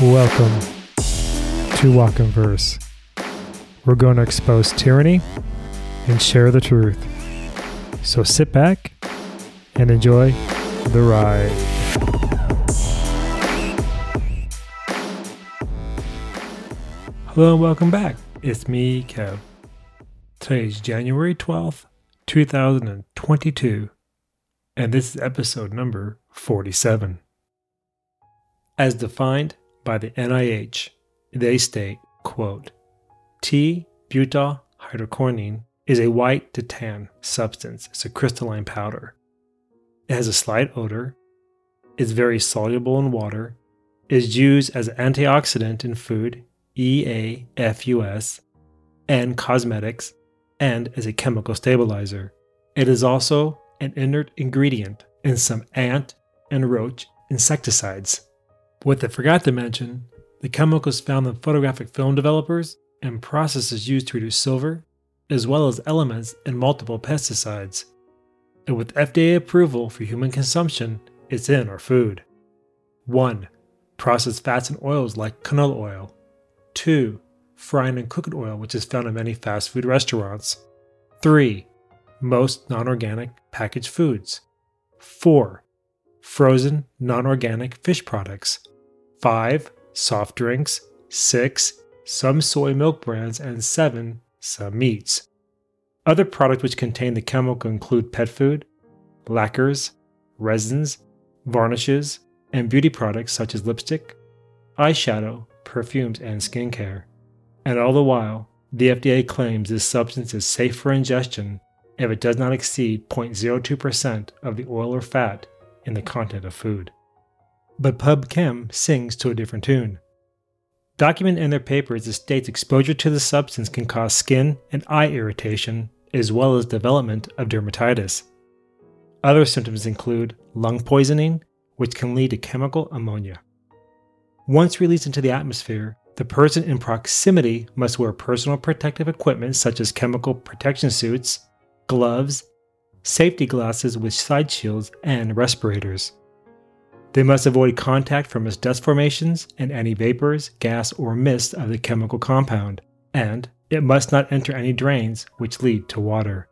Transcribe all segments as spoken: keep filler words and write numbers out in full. Welcome to Walk Inverse. We're going to expose tyranny and share the truth. So sit back and enjoy the ride. Hello and welcome back. It's me, Kev. Today is January twelfth, two thousand twenty-two, and this is episode number forty-seven. As defined by the N I H, they state, quote, T-butylhydroquinone is a white to tan substance. It's a crystalline powder. It has a slight odor, is very soluble in water, is used as an antioxidant in food, E A F U S, and cosmetics, and as a chemical stabilizer. It is also an inert ingredient in some ant and roach insecticides. What they forgot to mention, the chemical is found in photographic film developers and processes used to reduce silver, as well as elements in multiple pesticides. And with F D A approval for human consumption, it's in our food. one. Processed fats and oils like canola oil. two. Frying and cooking oil, which is found in many fast food restaurants. three. Most non-organic packaged foods. four. Frozen non-organic fish products. five. Soft drinks. six. Some soy milk brands. And seven. Some meats. Other products which contain the chemical include pet food, lacquers, resins, varnishes, and beauty products such as lipstick, eyeshadow, perfumes, and skincare. And all the while, the F D A claims this substance is safe for ingestion if it does not exceed zero point zero two percent of the oil or fat in the content of food. But PubChem sings to a different tune. Documented in their papers, it states exposure to the substance can cause skin and eye irritation, as well as development of dermatitis. Other symptoms include lung poisoning, which can lead to chemical ammonia. Once released into the atmosphere, the person in proximity must wear personal protective equipment such as chemical protection suits, gloves, safety glasses with side shields, and respirators. They must avoid contact from its dust formations and any vapors, gas, or mist of the chemical compound, and it must not enter any drains which lead to water.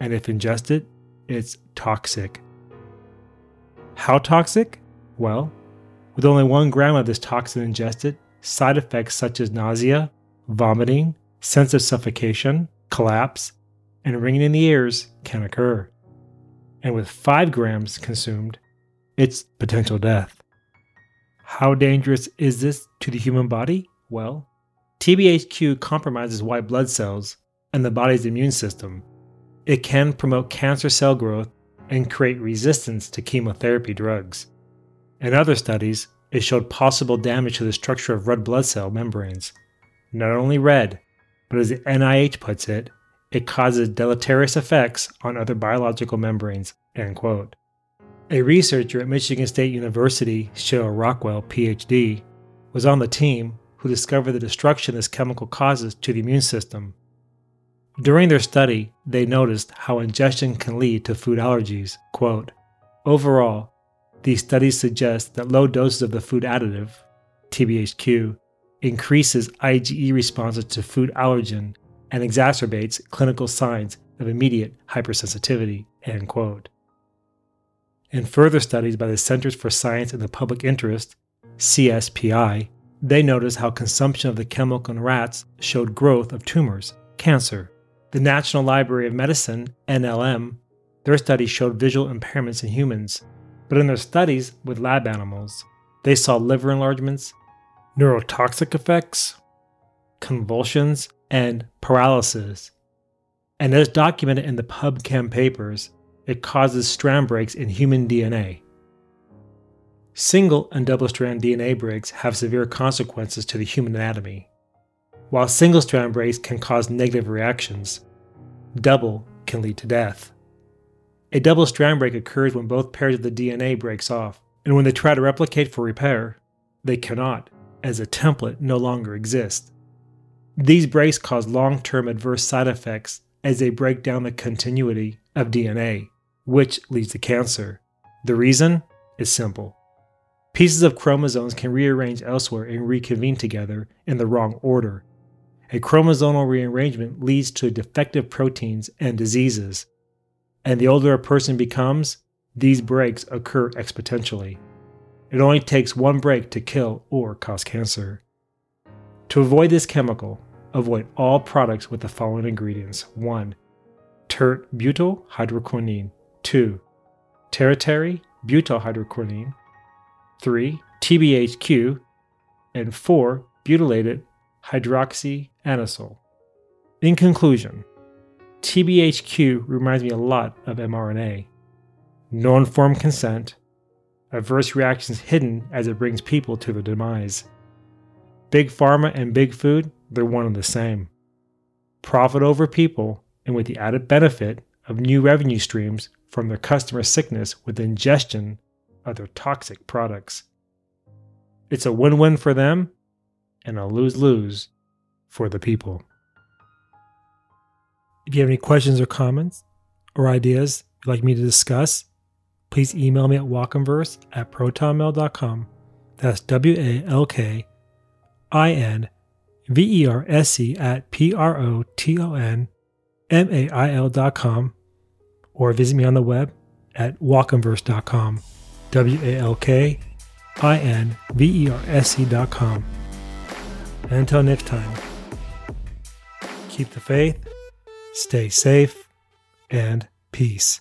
And if ingested, it's toxic. How toxic? Well, with only one gram of this toxin ingested, side effects such as nausea, vomiting, sense of suffocation, collapse, and ringing in the ears can occur. And with five grams consumed, it's potential death. How dangerous is this to the human body? Well, T B H Q compromises white blood cells and the body's immune system. It can promote cancer cell growth and create resistance to chemotherapy drugs. In other studies, it showed possible damage to the structure of red blood cell membranes. Not only red, but as the N I H puts it, it causes deleterious effects on other biological membranes, end quote. A researcher at Michigan State University, Cheryl Rockwell, P H D, was on the team who discovered the destruction this chemical causes to the immune system. During their study, they noticed how ingestion can lead to food allergies, quote, overall, these studies suggest that low doses of the food additive, T B H Q, increases IgE responses to food allergen and exacerbates clinical signs of immediate hypersensitivity, end quote. In further studies by the Centers for Science and the Public Interest, C S P I, they noticed how consumption of the chemical in rats showed growth of tumors, cancer. The National Library of Medicine, N L M, their study showed visual impairments in humans, but in their studies with lab animals, they saw liver enlargements, neurotoxic effects, convulsions, and paralysis. And as documented in the PubChem papers, it causes strand breaks in human D N A. Single and double-strand D N A breaks have severe consequences to the human anatomy. While single-strand breaks can cause negative reactions, double can lead to death. A double strand break occurs when both pairs of the D N A breaks off, and when they try to replicate for repair, they cannot, as a template no longer exists. These breaks cause long-term adverse side effects as they break down the continuity of D N A, which leads to cancer. The reason is simple. Pieces of chromosomes can rearrange elsewhere and reconvene together in the wrong order. A chromosomal rearrangement leads to defective proteins and diseases. And the older a person becomes, these breaks occur exponentially. It only takes one break to kill or cause cancer. To avoid this chemical, avoid all products with the following ingredients. one. T-butylhydroquinone. two. T-butylhydroquinone. three. T B H Q. And four. Butylated hydroxyanisole. In conclusion, T B H Q reminds me a lot of m R N A. No informed consent, adverse reactions hidden as it brings people to their demise. Big pharma and big food, they're one and the same. Profit over people, and with the added benefit of new revenue streams from their customer sickness with ingestion of their toxic products. It's a win-win for them and a lose-lose for the people. If you have any questions or comments or ideas you'd like me to discuss, please email me at walkinverse at protonmail dot com. That's W A L K I N V E R S E at P R O T O N M A I L dot com, or visit me on the web at walkinverse dot com. W A L K I N V E R S E dot com. And until next time, keep the faith, stay safe, and peace.